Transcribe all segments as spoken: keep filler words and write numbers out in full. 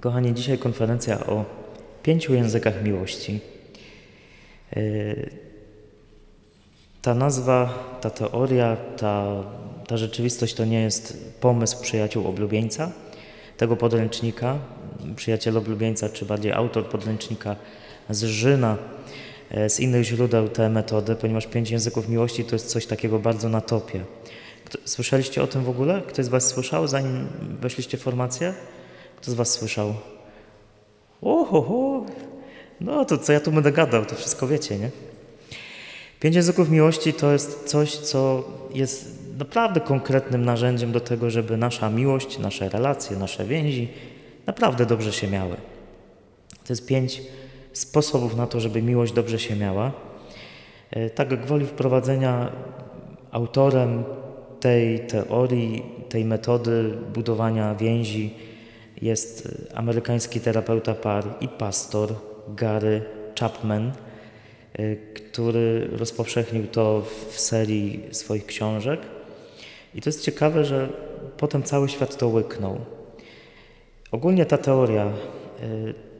Kochani, dzisiaj konferencja o pięciu językach miłości. Ta nazwa, ta teoria, ta, ta rzeczywistość to nie jest pomysł przyjaciół oblubieńca, tego podręcznika, przyjaciel oblubieńca, czy bardziej autor podręcznika zżyna z innych źródeł tę metodę, ponieważ pięć języków miłości to jest coś takiego bardzo na topie. Słyszeliście o tym w ogóle? Ktoś z Was słyszał, zanim weszliście w formację? Kto z Was słyszał? Ohoho! No to co ja tu będę gadał, to wszystko wiecie, nie? Pięć języków miłości to jest coś, co jest naprawdę konkretnym narzędziem do tego, żeby nasza miłość, nasze relacje, nasze więzi naprawdę dobrze się miały. To jest pięć sposobów na to, żeby miłość dobrze się miała. Tak gwoli wprowadzenia autorem tej teorii, tej metody budowania więzi jest amerykański terapeuta par i pastor Gary Chapman, który rozpowszechnił to w serii swoich książek. I to jest ciekawe, że potem cały świat to łyknął. Ogólnie ta teoria,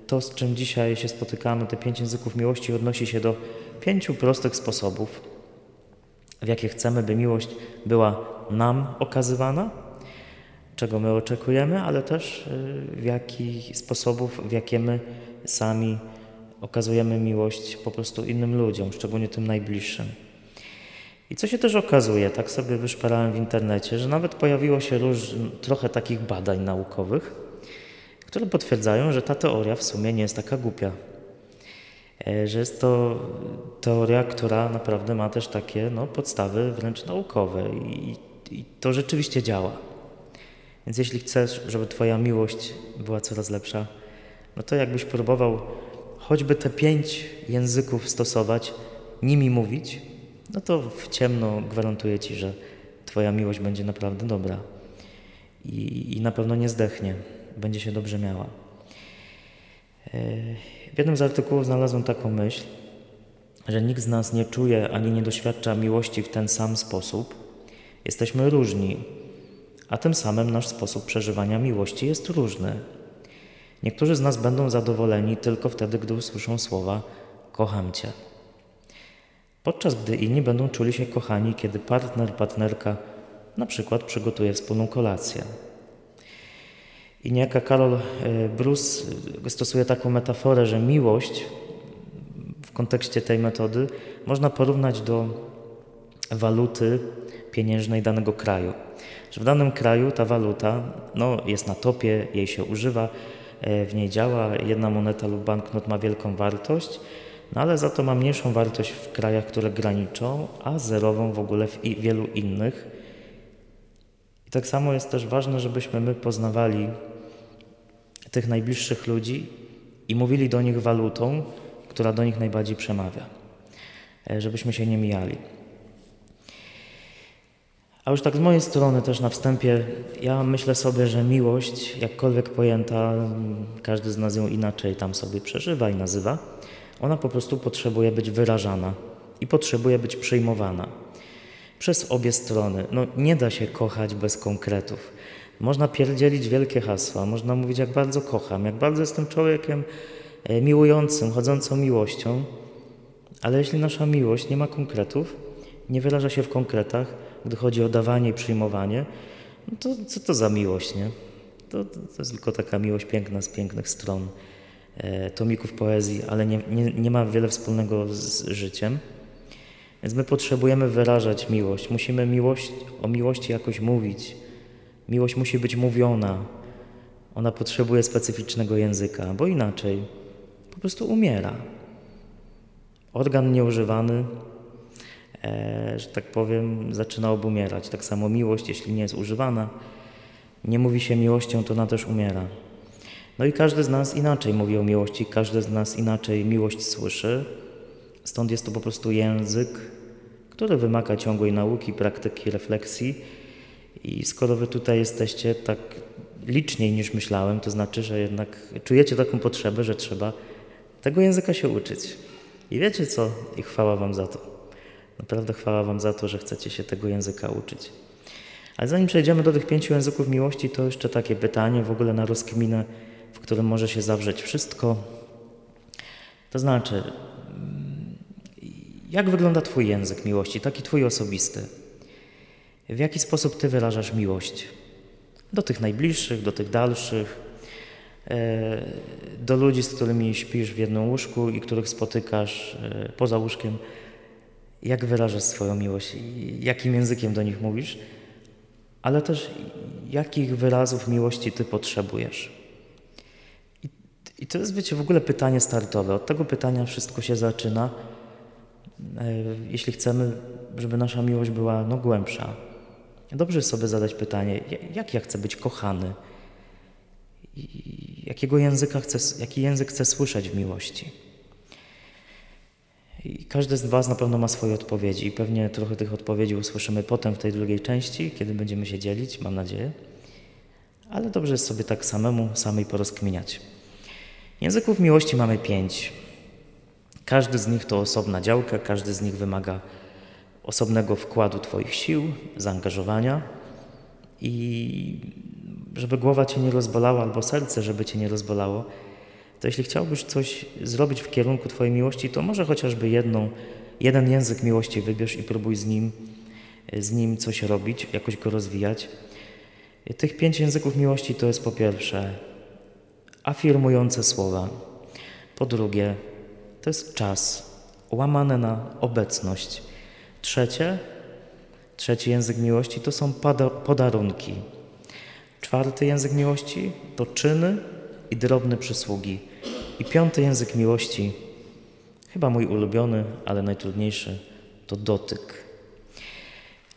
to z czym dzisiaj się spotykamy, te pięć języków miłości, odnosi się do pięciu prostych sposobów, w jakie chcemy, by miłość była nam okazywana, czego my oczekujemy, ale też w jakich sposobów, w jakie my sami okazujemy miłość po prostu innym ludziom, szczególnie tym najbliższym. I co się też okazuje, tak sobie wyszperałem w internecie, że nawet pojawiło się róż, trochę takich badań naukowych, które potwierdzają, że ta teoria w sumie nie jest taka głupia. Że jest to teoria, która naprawdę ma też takie no, podstawy wręcz naukowe i, i to rzeczywiście działa. Więc jeśli chcesz, żeby Twoja miłość była coraz lepsza, no to jakbyś próbował choćby te pięć języków stosować, nimi mówić, no to w ciemno gwarantuję Ci, że Twoja miłość będzie naprawdę dobra i, i na pewno nie zdechnie, będzie się dobrze miała. W jednym z artykułów znalazłem taką myśl, że nikt z nas nie czuje ani nie doświadcza miłości w ten sam sposób. Jesteśmy różni, a tym samym nasz sposób przeżywania miłości jest różny. Niektórzy z nas będą zadowoleni tylko wtedy, gdy usłyszą słowa kocham Cię. Podczas gdy inni będą czuli się kochani, kiedy partner, partnerka na przykład przygotuje wspólną kolację. I niejaka Carol Bruce stosuje taką metaforę, że miłość w kontekście tej metody można porównać do waluty pieniężnej danego kraju. Że w danym kraju ta waluta no, jest na topie, jej się używa, w niej działa, jedna moneta lub banknot ma wielką wartość, no ale za to ma mniejszą wartość w krajach, które graniczą, a zerową w ogóle w wielu innych. I tak samo jest też ważne, żebyśmy my poznawali tych najbliższych ludzi i mówili do nich walutą, która do nich najbardziej przemawia, żebyśmy się nie mijali. A już tak z mojej strony też na wstępie, ja myślę sobie, że miłość, jakkolwiek pojęta, każdy z nas ją inaczej tam sobie przeżywa i nazywa, ona po prostu potrzebuje być wyrażana i potrzebuje być przyjmowana przez obie strony. No nie da się kochać bez konkretów. Można pierdzielić wielkie hasła, można mówić jak bardzo kocham, jak bardzo jestem człowiekiem miłującym, chodzącą miłością, ale jeśli nasza miłość nie ma konkretów, nie wyraża się w konkretach, gdy chodzi o dawanie i przyjmowanie, no to co to za miłość, nie? To, to, to jest tylko taka miłość piękna z pięknych stron e, tomików poezji, ale nie, nie, nie ma wiele wspólnego z życiem. Więc my potrzebujemy wyrażać miłość. Musimy miłość, o miłości jakoś mówić. Miłość musi być mówiona. Ona potrzebuje specyficznego języka, bo inaczej po prostu umiera. Organ nieużywany, E, że tak powiem, zaczyna obumierać. Tak samo miłość, jeśli nie jest używana, nie mówi się miłością, to ona też umiera. No i każdy z nas inaczej mówi o miłości, każdy z nas inaczej miłość słyszy. Stąd jest to po prostu język, który wymaga ciągłej nauki, praktyki, refleksji. I skoro Wy tutaj jesteście tak liczniej niż myślałem, to znaczy, że jednak czujecie taką potrzebę, że trzeba tego języka się uczyć. I wiecie co? I chwała Wam za to. Naprawdę chwała Wam za to, że chcecie się tego języka uczyć. Ale zanim przejdziemy do tych pięciu języków miłości, to jeszcze takie pytanie w ogóle na rozkminę, w którym może się zawrzeć wszystko. To znaczy, jak wygląda Twój język miłości, taki Twój osobisty? W jaki sposób Ty wyrażasz miłość? Do tych najbliższych, do tych dalszych, do ludzi, z którymi śpisz w jednym łóżku i których spotykasz poza łóżkiem. Jak wyrażasz swoją miłość? Jakim językiem do nich mówisz? Ale też jakich wyrazów miłości Ty potrzebujesz? I, i to jest, wiecie, w ogóle pytanie startowe. Od tego pytania wszystko się zaczyna, jeśli chcemy, żeby nasza miłość była no, głębsza. Dobrze jest sobie zadać pytanie, jak ja chcę być kochany? I jakiego języka chcę, jaki język chcę słyszeć w miłości? I każdy z Was na pewno ma swoje odpowiedzi i pewnie trochę tych odpowiedzi usłyszymy potem w tej drugiej części, kiedy będziemy się dzielić, mam nadzieję. Ale dobrze jest sobie tak samemu, samej porozkminiać. Języków miłości mamy pięć. Każdy z nich to osobna działka, każdy z nich wymaga osobnego wkładu Twoich sił, zaangażowania i żeby głowa Cię nie rozbolała albo serce, żeby Cię nie rozbolało, to jeśli chciałbyś coś zrobić w kierunku Twojej miłości, to może chociażby jedną, jeden język miłości wybierz i próbuj z nim, z nim coś robić, jakoś go rozwijać. I tych pięć języków miłości to jest po pierwsze afirmujące słowa, po drugie to jest czas, łamane na obecność. Trzecie, trzeci język miłości to są podarunki. Czwarty język miłości to czyny i drobne przysługi. I piąty język miłości, chyba mój ulubiony, ale najtrudniejszy, to dotyk.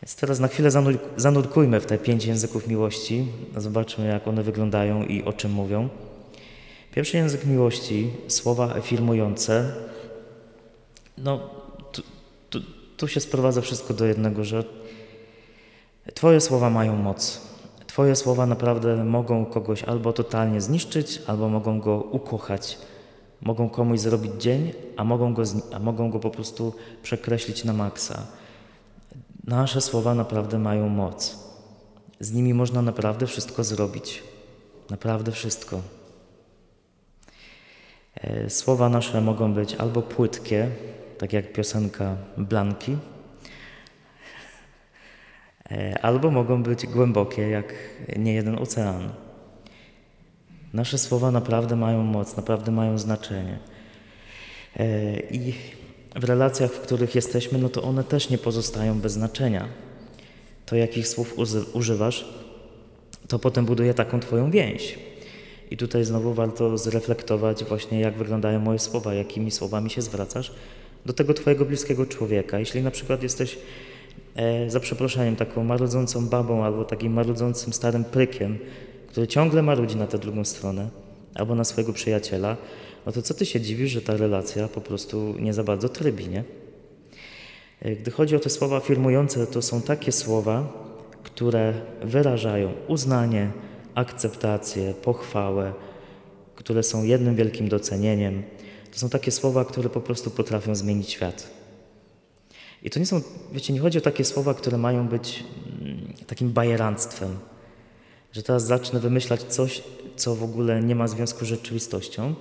Więc teraz na chwilę zanurkujmy w te pięć języków miłości. Zobaczmy, jak one wyglądają i o czym mówią. Pierwszy język miłości, słowa afirmujące, no tu, tu, tu się sprowadza wszystko do jednego, że Twoje słowa mają moc. Twoje słowa naprawdę mogą kogoś albo totalnie zniszczyć, albo mogą go ukochać. Mogą komuś zrobić dzień, a mogą go, a mogą go po prostu przekreślić na maksa. Nasze słowa naprawdę mają moc. Z nimi można naprawdę wszystko zrobić. Naprawdę wszystko. Słowa nasze mogą być albo płytkie, tak jak piosenka Blanki, albo mogą być głębokie, jak niejeden ocean. Nasze słowa naprawdę mają moc, naprawdę mają znaczenie. I w relacjach, w których jesteśmy, no to one też nie pozostają bez znaczenia. To, jakich słów używasz, to potem buduje taką Twoją więź. I tutaj znowu warto zreflektować właśnie, jak wyglądają moje słowa, jakimi słowami się zwracasz do tego Twojego bliskiego człowieka. Jeśli na przykład jesteś, e, za przeproszeniem, taką marudzącą babą albo takim marudzącym starym prykiem, który ciągle marudzi na tę drugą stronę albo na swojego przyjaciela, no to co Ty się dziwisz, że ta relacja po prostu nie za bardzo trybi, nie? E, gdy chodzi o te słowa afirmujące, to są takie słowa, które wyrażają uznanie, akceptację, pochwałę, które są jednym wielkim docenieniem. To są takie słowa, które po prostu potrafią zmienić świat. I to nie są, wiecie, nie chodzi o takie słowa, które mają być takim bajeranstwem, że teraz zacznę wymyślać coś, co w ogóle nie ma związku z rzeczywistością.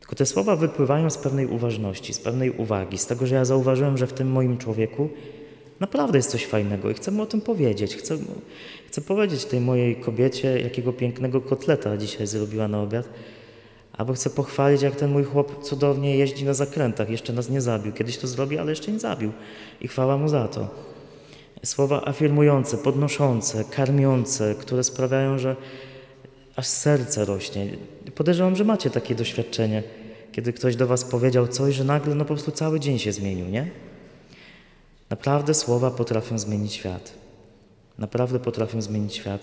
Tylko te słowa wypływają z pewnej uważności, z pewnej uwagi, z tego, że ja zauważyłem, że w tym moim człowieku naprawdę jest coś fajnego i chcę mu o tym powiedzieć. Chcę, chcę powiedzieć tej mojej kobiecie, jakiego pięknego kotleta dzisiaj zrobiła na obiad. Albo chcę pochwalić, jak ten mój chłop cudownie jeździ na zakrętach. Jeszcze nas nie zabił. Kiedyś to zrobi, ale jeszcze nie zabił. I chwała mu za to. Słowa afirmujące, podnoszące, karmiące, które sprawiają, że aż serce rośnie. Podejrzewam, że macie takie doświadczenie, kiedy ktoś do Was powiedział coś, że nagle no po prostu cały dzień się zmienił, nie? Naprawdę słowa potrafią zmienić świat. Naprawdę potrafią zmienić świat.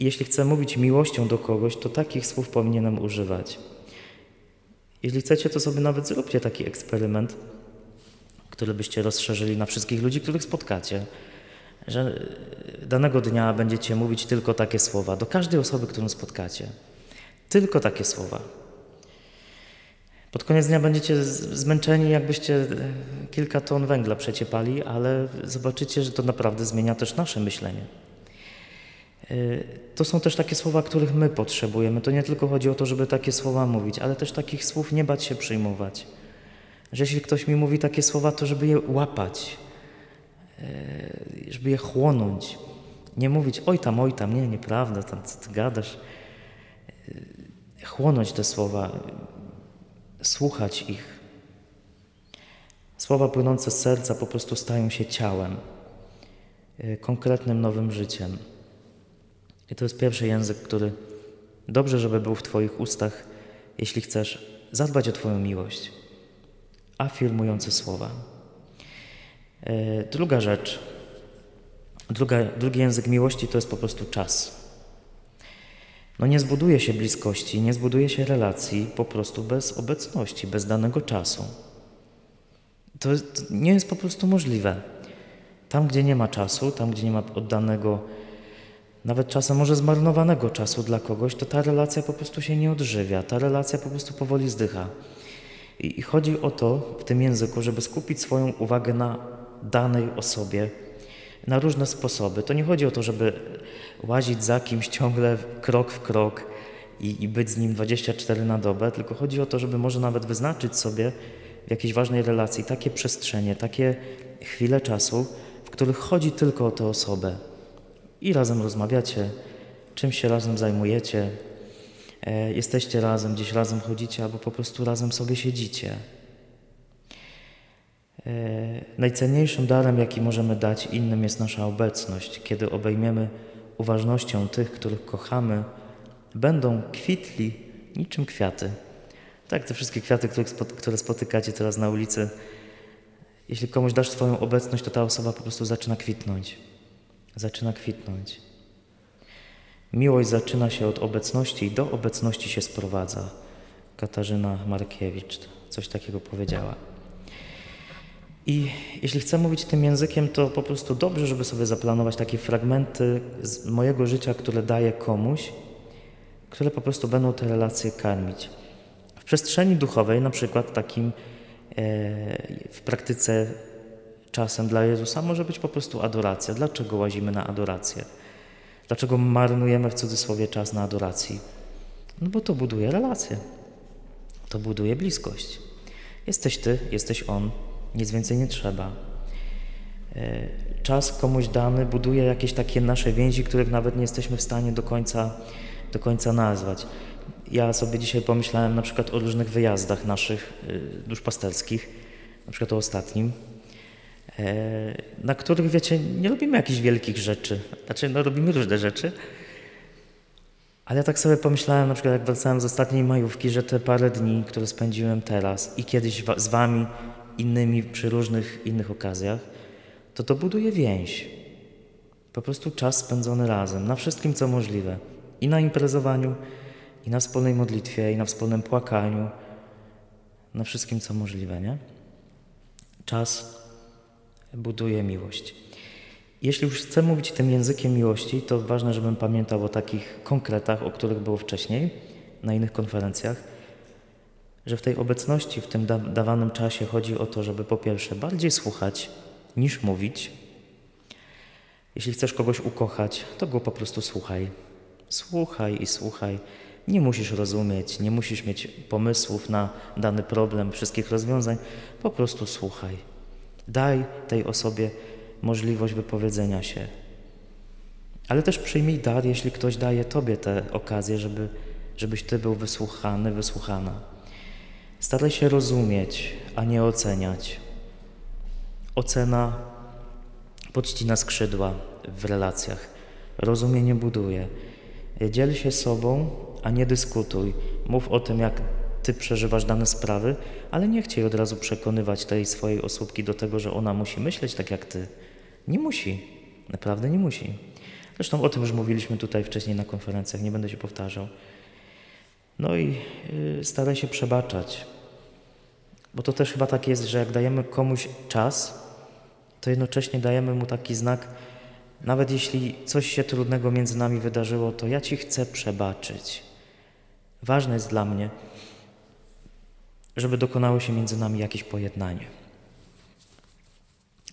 I jeśli chcę mówić miłością do kogoś, to takich słów powinienem używać. Jeśli chcecie, to sobie nawet zróbcie taki eksperyment, który byście rozszerzyli na wszystkich ludzi, których spotkacie. Że danego dnia będziecie mówić tylko takie słowa. Do każdej osoby, którą spotkacie. Tylko takie słowa. Pod koniec dnia będziecie zmęczeni, jakbyście kilka ton węgla przeciepali, ale zobaczycie, że to naprawdę zmienia też nasze myślenie. To są też takie słowa, których my potrzebujemy. To nie tylko chodzi o to, żeby takie słowa mówić, ale też takich słów nie bać się przyjmować. Że jeśli ktoś mi mówi takie słowa, to żeby je łapać, żeby je chłonąć. Nie mówić, oj tam, oj tam, nie, nieprawda, tam co ty gadasz. Chłonąć te słowa, słuchać ich. Słowa płynące z serca po prostu stają się ciałem, konkretnym nowym życiem. I to jest pierwszy język, który dobrze, żeby był w Twoich ustach, jeśli chcesz zadbać o Twoją miłość. Afirmujące słowa. Druga rzecz, druga, drugi język miłości to jest po prostu czas. No nie zbuduje się bliskości, nie zbuduje się relacji po prostu bez obecności, bez danego czasu. To nie jest po prostu możliwe. Tam, gdzie nie ma czasu, tam, gdzie nie ma oddanego, nawet czasem może zmarnowanego czasu dla kogoś, to ta relacja po prostu się nie odżywia, ta relacja po prostu powoli zdycha. I, i chodzi o to w tym języku, żeby skupić swoją uwagę na danej osobie, na różne sposoby. To nie chodzi o to, żeby łazić za kimś ciągle krok w krok i, i być z nim dwadzieścia cztery na dobę, tylko chodzi o to, żeby może nawet wyznaczyć sobie w jakiejś ważnej relacji takie przestrzenie, takie chwile czasu, w których chodzi tylko o tę osobę. I razem rozmawiacie, czym się razem zajmujecie, e, jesteście razem, gdzieś razem chodzicie albo po prostu razem sobie siedzicie. E, najcenniejszym darem, jaki możemy dać innym, jest nasza obecność. Kiedy obejmiemy uważnością tych, których kochamy, będą kwitli niczym kwiaty. Tak, te wszystkie kwiaty, które spotykacie teraz na ulicy, jeśli komuś dasz swoją obecność, to ta osoba po prostu zaczyna kwitnąć. Zaczyna kwitnąć. Miłość zaczyna się od obecności i do obecności się sprowadza. Katarzyna Markiewicz coś takiego powiedziała. I jeśli chcę mówić tym językiem, to po prostu dobrze, żeby sobie zaplanować takie fragmenty z mojego życia, które daję komuś, które po prostu będą te relacje karmić. W przestrzeni duchowej, na przykład takim e, w praktyce czasem dla Jezusa może być po prostu adoracja. Dlaczego łazimy na adorację? Dlaczego marnujemy w cudzysłowie czas na adoracji? No bo to buduje relacje. To buduje bliskość. Jesteś Ty, jesteś On. Nic więcej nie trzeba. Czas komuś dany buduje jakieś takie nasze więzi, których nawet nie jesteśmy w stanie do końca, do końca nazwać. Ja sobie dzisiaj pomyślałem na przykład o różnych wyjazdach naszych duszpasterskich, na przykład o ostatnim, na których, wiecie, nie robimy jakichś wielkich rzeczy. Znaczy, no robimy różne rzeczy. Ale ja tak sobie pomyślałem, na przykład jak wracałem z ostatniej majówki, że te parę dni, które spędziłem teraz i kiedyś z Wami, innymi, przy różnych innych okazjach, to to buduje więź. Po prostu czas spędzony razem, na wszystkim, co możliwe. I na imprezowaniu, i na wspólnej modlitwie, i na wspólnym płakaniu. Na wszystkim, co możliwe, nie? Czas buduje miłość. Jeśli już chcę mówić tym językiem miłości, to ważne, żebym pamiętał o takich konkretach, o których było wcześniej, na innych konferencjach, że w tej obecności, w tym da dawanym czasie chodzi o to, żeby po pierwsze bardziej słuchać niż mówić. Jeśli chcesz kogoś ukochać, to go po prostu słuchaj. Słuchaj i słuchaj. Nie musisz rozumieć, nie musisz mieć pomysłów na dany problem, wszystkich rozwiązań. Po prostu słuchaj. Daj tej osobie możliwość wypowiedzenia się. Ale też przyjmij dar, jeśli ktoś daje Tobie tę okazję, żeby, żebyś Ty był wysłuchany, wysłuchana. Staraj się rozumieć, a nie oceniać. Ocena podcina skrzydła w relacjach. Rozumienie buduje. Dziel się sobą, a nie dyskutuj. Mów o tym, jak Ty przeżywasz dane sprawy, ale nie chciej od razu przekonywać tej swojej osóbki do tego, że ona musi myśleć tak jak Ty. Nie musi. Naprawdę nie musi. Zresztą o tym już mówiliśmy tutaj wcześniej na konferencjach. Nie będę się powtarzał. No i yy, staraj się przebaczać. Bo to też chyba tak jest, że jak dajemy komuś czas, to jednocześnie dajemy mu taki znak, nawet jeśli coś się trudnego między nami wydarzyło, to ja Ci chcę przebaczyć. Ważne jest dla mnie żeby dokonało się między nami jakieś pojednanie.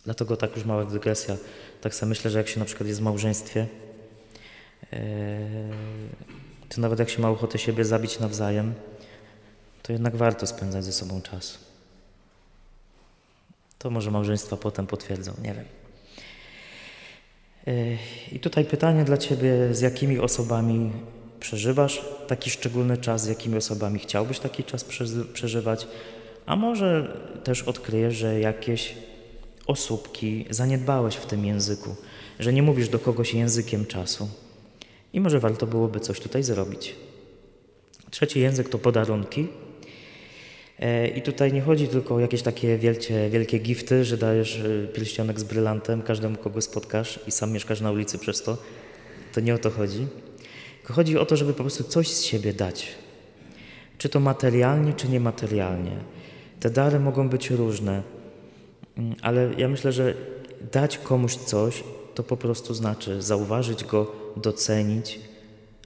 Dlatego tak już mała dygresja, tak sobie myślę, że jak się na przykład jest w małżeństwie, yy, to nawet jak się ma ochotę siebie zabić nawzajem, to jednak warto spędzać ze sobą czas. To może małżeństwa potem potwierdzą, nie wiem. Yy, I tutaj pytanie dla Ciebie, z jakimi osobami przeżywasz taki szczególny czas, z jakimi osobami chciałbyś taki czas przeżywać, a może też odkryjesz, że jakieś osóbki zaniedbałeś w tym języku, że nie mówisz do kogoś językiem czasu i może warto byłoby coś tutaj zrobić. Trzeci język to podarunki i tutaj nie chodzi tylko o jakieś takie wielkie, wielkie gifty, że dajesz pierścionek z brylantem każdemu, kogo spotkasz i sam mieszkasz na ulicy przez to. To nie o to chodzi. Chodzi o to, żeby po prostu coś z siebie dać. Czy to materialnie, czy niematerialnie. Te dary mogą być różne, ale ja myślę, że dać komuś coś, to po prostu znaczy zauważyć go, docenić,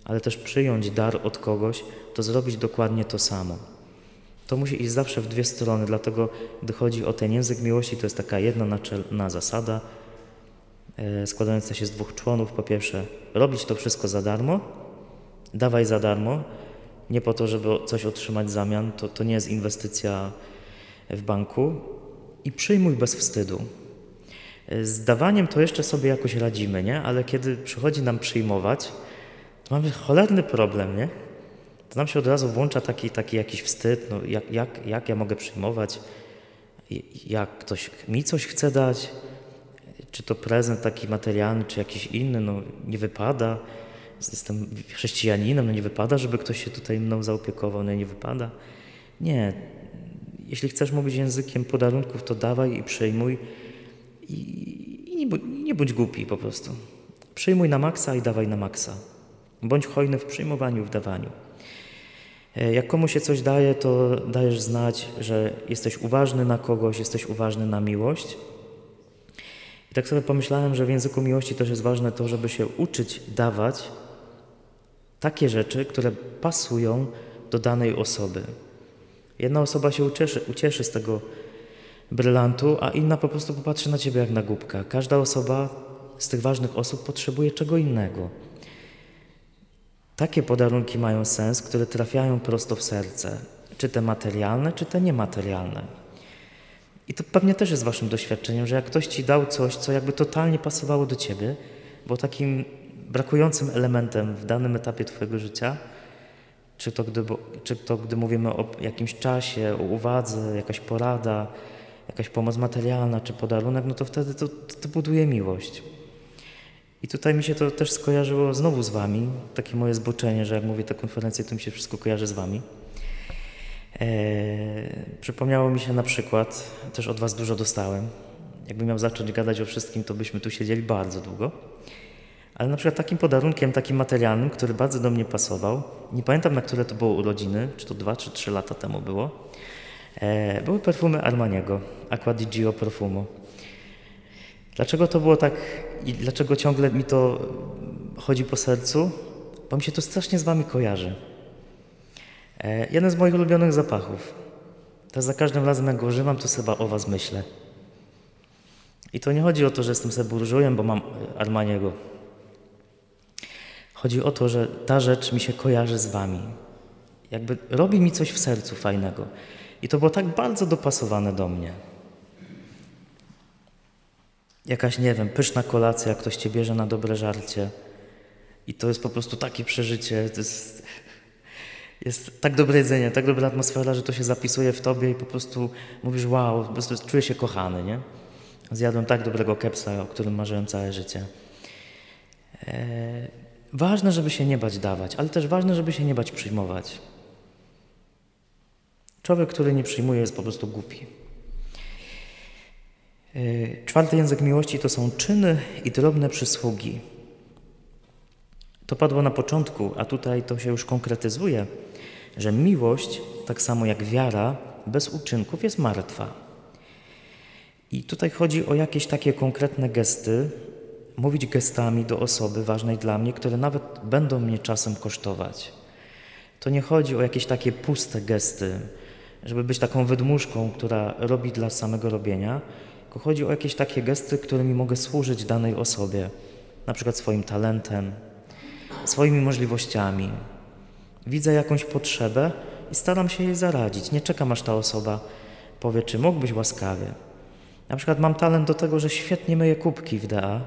ale też przyjąć dar od kogoś, to zrobić dokładnie to samo. To musi iść zawsze w dwie strony, dlatego gdy chodzi o ten język miłości, to jest taka jedna naczelna zasada, yy, składająca się z dwóch członów. Po pierwsze, robić to wszystko za darmo, dawaj za darmo, nie po to, żeby coś otrzymać w zamian, to, to nie jest inwestycja w banku. I przyjmuj bez wstydu. Z dawaniem to jeszcze sobie jakoś radzimy, nie? Ale kiedy przychodzi nam przyjmować, to mamy cholerny problem, nie? To nam się od razu włącza taki, taki jakiś wstyd, no jak, jak, jak ja mogę przyjmować, jak ktoś mi coś chce dać, czy to prezent taki materialny, czy jakiś inny, no nie wypada. Jestem chrześcijaninem, no nie wypada, żeby ktoś się tutaj mną zaopiekował, no nie wypada. Nie. Jeśli chcesz mówić językiem podarunków, to dawaj i przyjmuj. I, i nie, bądź, nie bądź głupi po prostu. Przyjmuj na maksa i dawaj na maksa. Bądź hojny w przyjmowaniu, w dawaniu. Jak komuś się coś daje, to dajesz znać, że jesteś uważny na kogoś, jesteś uważny na miłość. I tak sobie pomyślałem, że w języku miłości też jest ważne to, żeby się uczyć dawać takie rzeczy, które pasują do danej osoby. Jedna osoba się ucieszy, ucieszy z tego brylantu, a inna po prostu popatrzy na Ciebie jak na głupka. Każda osoba z tych ważnych osób potrzebuje czego innego. Takie podarunki mają sens, które trafiają prosto w serce. Czy te materialne, czy te niematerialne. I to pewnie też jest Waszym doświadczeniem, że jak ktoś Ci dał coś, co jakby totalnie pasowało do Ciebie, bo takim brakującym elementem w danym etapie Twojego życia, Czy to, gdy, czy to gdy mówimy o jakimś czasie, o uwadze, jakaś porada, jakaś pomoc materialna czy podarunek, no to wtedy to, to, to buduje miłość. I tutaj mi się to też skojarzyło znowu z Wami, takie moje zboczenie, że jak mówię te konferencje, to mi się wszystko kojarzy z Wami. Eee, przypomniało mi się na przykład, też od Was dużo dostałem, jakbym miał zacząć gadać o wszystkim, to byśmy tu siedzieli bardzo długo. Ale na przykład takim podarunkiem, takim materialnym, który bardzo do mnie pasował, nie pamiętam na które to było urodziny, czy to dwa, czy trzy lata temu było, e, były perfumy Armaniego, Acqua di Gio Profumo. Dlaczego to było tak i dlaczego ciągle mi to chodzi po sercu? Bo mi się to strasznie z Wami kojarzy. E, jeden z moich ulubionych zapachów. Teraz za każdym razem jak go używam, to chyba o Was myślę. I to nie chodzi o to, że jestem sobie burżujem, bo mam Armaniego. Chodzi o to, że ta rzecz mi się kojarzy z Wami. Jakby robi mi coś w sercu fajnego. I to było tak bardzo dopasowane do mnie. Jakaś, nie wiem, pyszna kolacja, jak ktoś Cię bierze na dobre żarcie. I to jest po prostu takie przeżycie. To jest, jest tak dobre jedzenie, tak dobra atmosfera, że to się zapisuje w Tobie i po prostu mówisz wow, po prostu czuję się kochany, nie? Zjadłem tak dobrego kepsa, o którym marzyłem całe życie. E Ważne, żeby się nie bać dawać, ale też ważne, żeby się nie bać przyjmować. Człowiek, który nie przyjmuje, jest po prostu głupi. Yy, czwarty język miłości to są czyny i drobne przysługi. To padło na początku, a tutaj to się już konkretyzuje, że miłość, tak samo jak wiara, bez uczynków jest martwa. I tutaj chodzi o jakieś takie konkretne gesty, mówić gestami do osoby ważnej dla mnie, które nawet będą mnie czasem kosztować. To nie chodzi o jakieś takie puste gesty, żeby być taką wydmuszką, która robi dla samego robienia, tylko chodzi o jakieś takie gesty, którymi mogę służyć danej osobie, na przykład swoim talentem, swoimi możliwościami. Widzę jakąś potrzebę i staram się jej zaradzić. Nie czekam, aż ta osoba powie, czy mógłbyś łaskawie. Na przykład mam talent do tego, że świetnie myję kubki w D A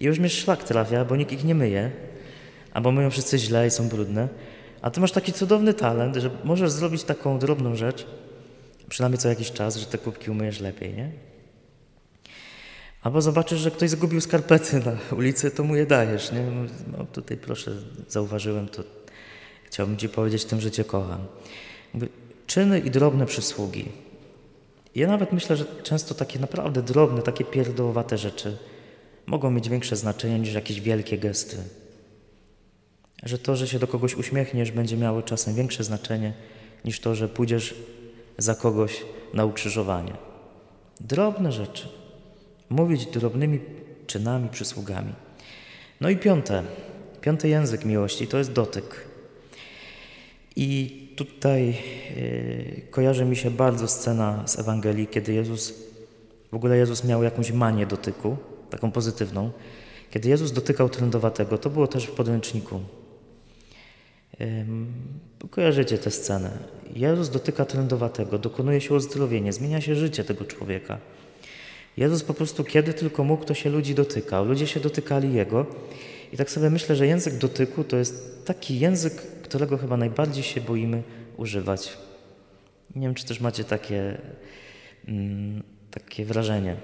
i już mnie szlak trafia, bo nikt ich nie myje, albo myją wszyscy źle i są brudne. A ty masz taki cudowny talent, że możesz zrobić taką drobną rzecz, przynajmniej co jakiś czas, że te kubki umyjesz lepiej, nie? Albo zobaczysz, że ktoś zgubił skarpety na ulicy, to mu je dajesz, nie? No tutaj proszę, zauważyłem to, chciałbym ci powiedzieć tym, że cię kocham. Czyny i drobne przysługi. Ja nawet myślę, że często takie naprawdę drobne, takie pierdołowate rzeczy mogą mieć większe znaczenie niż jakieś wielkie gesty. Że to, że się do kogoś uśmiechniesz, będzie miało czasem większe znaczenie niż to, że pójdziesz za kogoś na ukrzyżowanie. Drobne rzeczy. Mówić drobnymi czynami, przysługami. No i piąte. Piąty język miłości to jest dotyk. I tutaj yy, kojarzy mi się bardzo scena z Ewangelii, kiedy Jezus, w ogóle Jezus miał jakąś manię dotyku, taką pozytywną. Kiedy Jezus dotykał trędowatego, to było też w podręczniku. Kojarzycie tę scenę. Jezus dotyka trędowatego, dokonuje się uzdrowienie, zmienia się życie tego człowieka. Jezus po prostu kiedy tylko mógł, to się ludzi dotykał. Ludzie się dotykali Jego. I tak sobie myślę, że język dotyku to jest taki język, którego chyba najbardziej się boimy używać. Nie wiem, czy też macie takie, mm, takie wrażenie.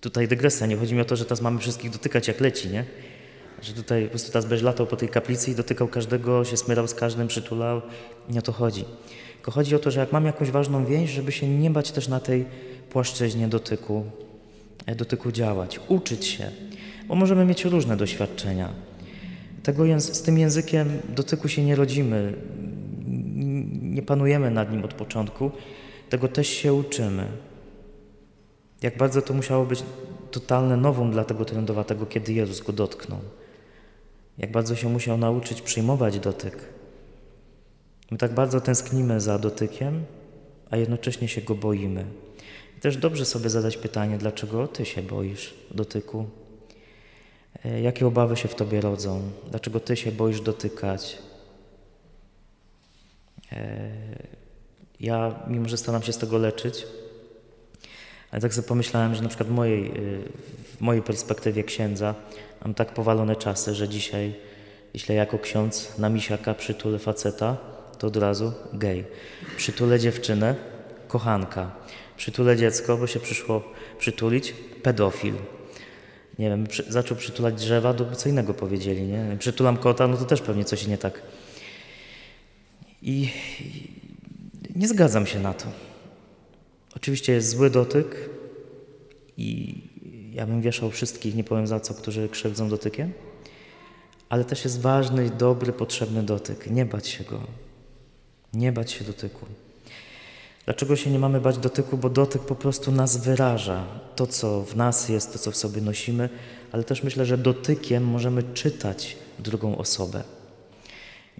Tutaj dygresja, nie chodzi mi o to, że teraz mamy wszystkich dotykać jak leci, nie? Że tutaj po prostu teraz będziesz latał po tej kaplicy i dotykał każdego, się smyrał z każdym, przytulał. Nie o to chodzi. Tylko chodzi o to, że jak mam jakąś ważną więź, żeby się nie bać też na tej płaszczyźnie dotyku, dotyku działać, uczyć się. Bo możemy mieć różne doświadczenia. Tego, z tym językiem dotyku się nie rodzimy, nie panujemy nad nim od początku. Tego też się uczymy. Jak bardzo to musiało być totalne nowum dla tego trędowatego, kiedy Jezus go dotknął. Jak bardzo się musiał nauczyć przyjmować dotyk. My tak bardzo tęsknimy za dotykiem, a jednocześnie się go boimy. I też dobrze sobie zadać pytanie, dlaczego ty się boisz dotyku? Jakie obawy się w tobie rodzą? Dlaczego ty się boisz dotykać? Ja, mimo że staram się z tego leczyć, ale tak sobie pomyślałem, że na przykład w mojej, w mojej perspektywie księdza mam tak powalone czasy, że dzisiaj, jeśli jako ksiądz na misiaka przytulę faceta, to od razu gej. Przytulę dziewczynę, kochanka. Przytulę dziecko, bo się przyszło przytulić, pedofil. Nie wiem, przy, zaczął przytulać drzewa, to co innego powiedzieli, nie? Przytulam kota, no to też pewnie coś nie tak. I, i nie zgadzam się na to. Oczywiście jest zły dotyk i ja bym wieszał wszystkich, nie powiem za co, którzy krzywdzą dotykiem, ale też jest ważny, dobry, potrzebny dotyk. Nie bać się go. Nie bać się dotyku. Dlaczego się nie mamy bać dotyku? Bo dotyk po prostu nas wyraża. To, co w nas jest, to, co w sobie nosimy, ale też myślę, że dotykiem możemy czytać drugą osobę.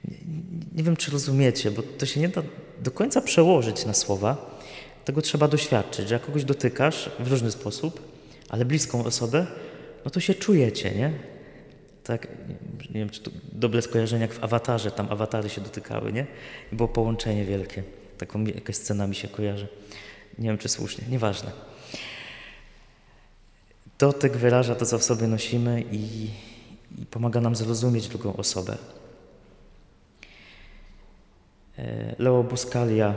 Nie, nie wiem, czy rozumiecie, bo to się nie da do końca przełożyć na słowa. Tego trzeba doświadczyć, że jak kogoś dotykasz w różny sposób, ale bliską osobę, no to się czujecie, nie? Tak, nie wiem, czy to dobre skojarzenie jak w Awatarze, tam awatary się dotykały, nie? I było połączenie wielkie. Taką jakaś scena mi się kojarzy. Nie wiem, czy słusznie, nieważne. Dotyk wyraża to, co w sobie nosimy i, i pomaga nam zrozumieć drugą osobę. Leo Buscalia.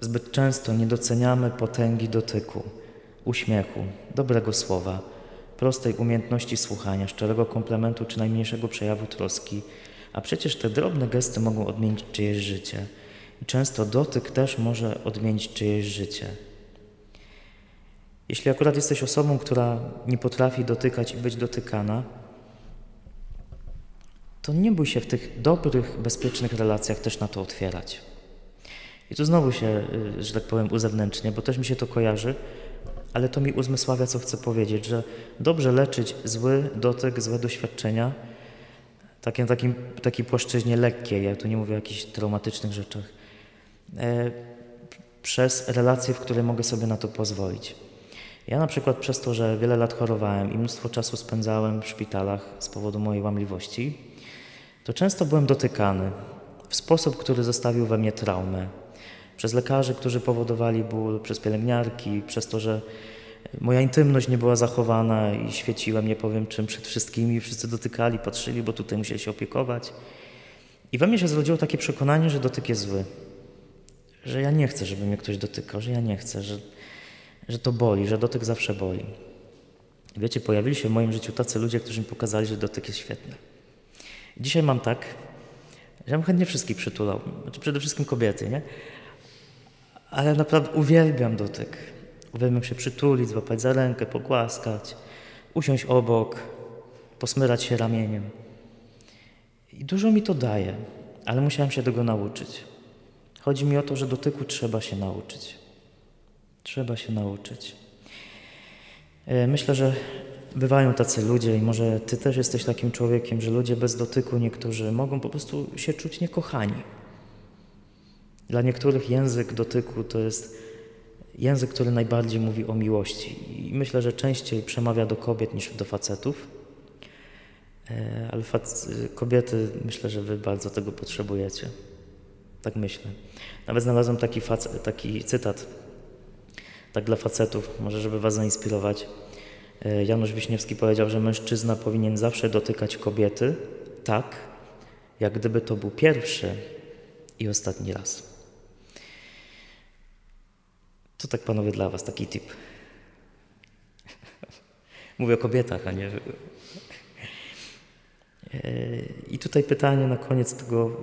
Zbyt często nie doceniamy potęgi dotyku, uśmiechu, dobrego słowa, prostej umiejętności słuchania, szczerego komplementu czy najmniejszego przejawu troski. A przecież te drobne gesty mogą odmienić czyjeś życie. I często dotyk też może odmienić czyjeś życie. Jeśli akurat jesteś osobą, która nie potrafi dotykać i być dotykana, to nie bój się w tych dobrych, bezpiecznych relacjach też na to otwierać. I tu znowu się, że tak powiem, uzewnętrznie, bo też mi się to kojarzy, ale to mi uzmysławia, co chcę powiedzieć, że dobrze leczyć zły dotyk, złe doświadczenia, takiej taki, taki płaszczyźnie lekkiej, ja tu nie mówię o jakichś traumatycznych rzeczach, przez relacje, w które mogę sobie na to pozwolić. Ja na przykład przez to, że wiele lat chorowałem i mnóstwo czasu spędzałem w szpitalach z powodu mojej łamliwości, to często byłem dotykany w sposób, który zostawił we mnie traumę. Przez lekarzy, którzy powodowali ból, przez pielęgniarki, przez to, że moja intymność nie była zachowana i świeciłem, nie powiem czym, przed wszystkimi. Wszyscy dotykali, patrzyli, bo tutaj musieli się opiekować. I we mnie się zrodziło takie przekonanie, że dotyk jest zły. Że ja nie chcę, żeby mnie ktoś dotykał, że ja nie chcę, że, że to boli, że dotyk zawsze boli. Wiecie, pojawili się w moim życiu tacy ludzie, którzy mi pokazali, że dotyk jest świetny. Dzisiaj mam tak, że ja bym chętnie wszystkich przytulał. Znaczy przede wszystkim kobiety, nie? Ale naprawdę uwielbiam dotyk. Uwielbiam się przytulić, złapać za rękę, pogłaskać, usiąść obok, posmyrać się ramieniem. I dużo mi to daje, ale musiałem się tego nauczyć. Chodzi mi o to, że dotyku trzeba się nauczyć. Trzeba się nauczyć. Myślę, że bywają tacy ludzie i może ty też jesteś takim człowiekiem, że ludzie bez dotyku niektórzy mogą po prostu się czuć niekochani. Dla niektórych język dotyku to jest język, który najbardziej mówi o miłości. I myślę, że częściej przemawia do kobiet niż do facetów. Ale fac- kobiety, myślę, że wy bardzo tego potrzebujecie. Tak myślę. Nawet znalazłem taki, fac- taki cytat, tak dla facetów, może żeby was zainspirować. Janusz Wiśniewski powiedział, że mężczyzna powinien zawsze dotykać kobiety tak, jak gdyby to był pierwszy i ostatni raz. To tak, panowie, dla was taki tip. Mówię o kobietach, a nie... I tutaj pytanie na koniec tego,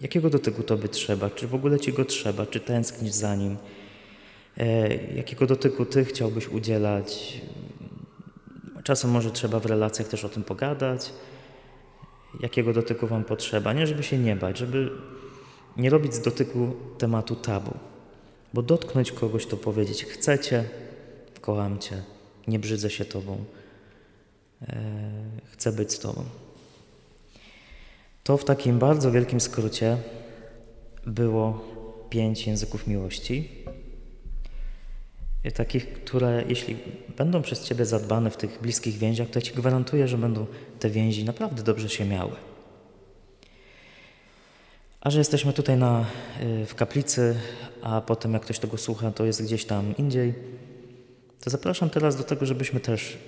jakiego dotyku tobie trzeba? Czy w ogóle ci go trzeba? Czy tęsknisz za nim? Jakiego dotyku ty chciałbyś udzielać? Czasem może trzeba w relacjach też o tym pogadać. Jakiego dotyku wam potrzeba? Nie, żeby się nie bać, żeby nie robić z dotyku tematu tabu. Bo dotknąć kogoś, to powiedzieć: chcę cię, kocham cię, nie brzydzę się tobą, e, chcę być z tobą. To w takim bardzo wielkim skrócie było pięć języków miłości. Takich, które jeśli będą przez ciebie zadbane w tych bliskich więziach, to ja ci gwarantuję, że będą te więzi naprawdę dobrze się miały. A że jesteśmy tutaj na, w kaplicy, a potem jak ktoś tego słucha, to jest gdzieś tam indziej, to zapraszam teraz do tego, żebyśmy też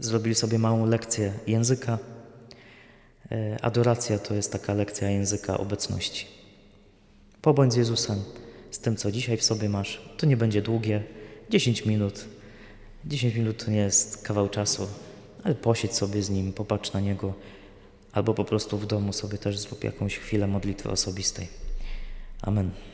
zrobili sobie małą lekcję języka. Adoracja to jest taka lekcja języka obecności. Pobądź z Jezusem, z tym, co dzisiaj w sobie masz. To nie będzie długie, dziesięć minut. dziesięć minut to nie jest kawał czasu, ale posiedź sobie z Nim, popatrz na Niego. Albo po prostu w domu sobie też zrób jakąś chwilę modlitwy osobistej. Amen.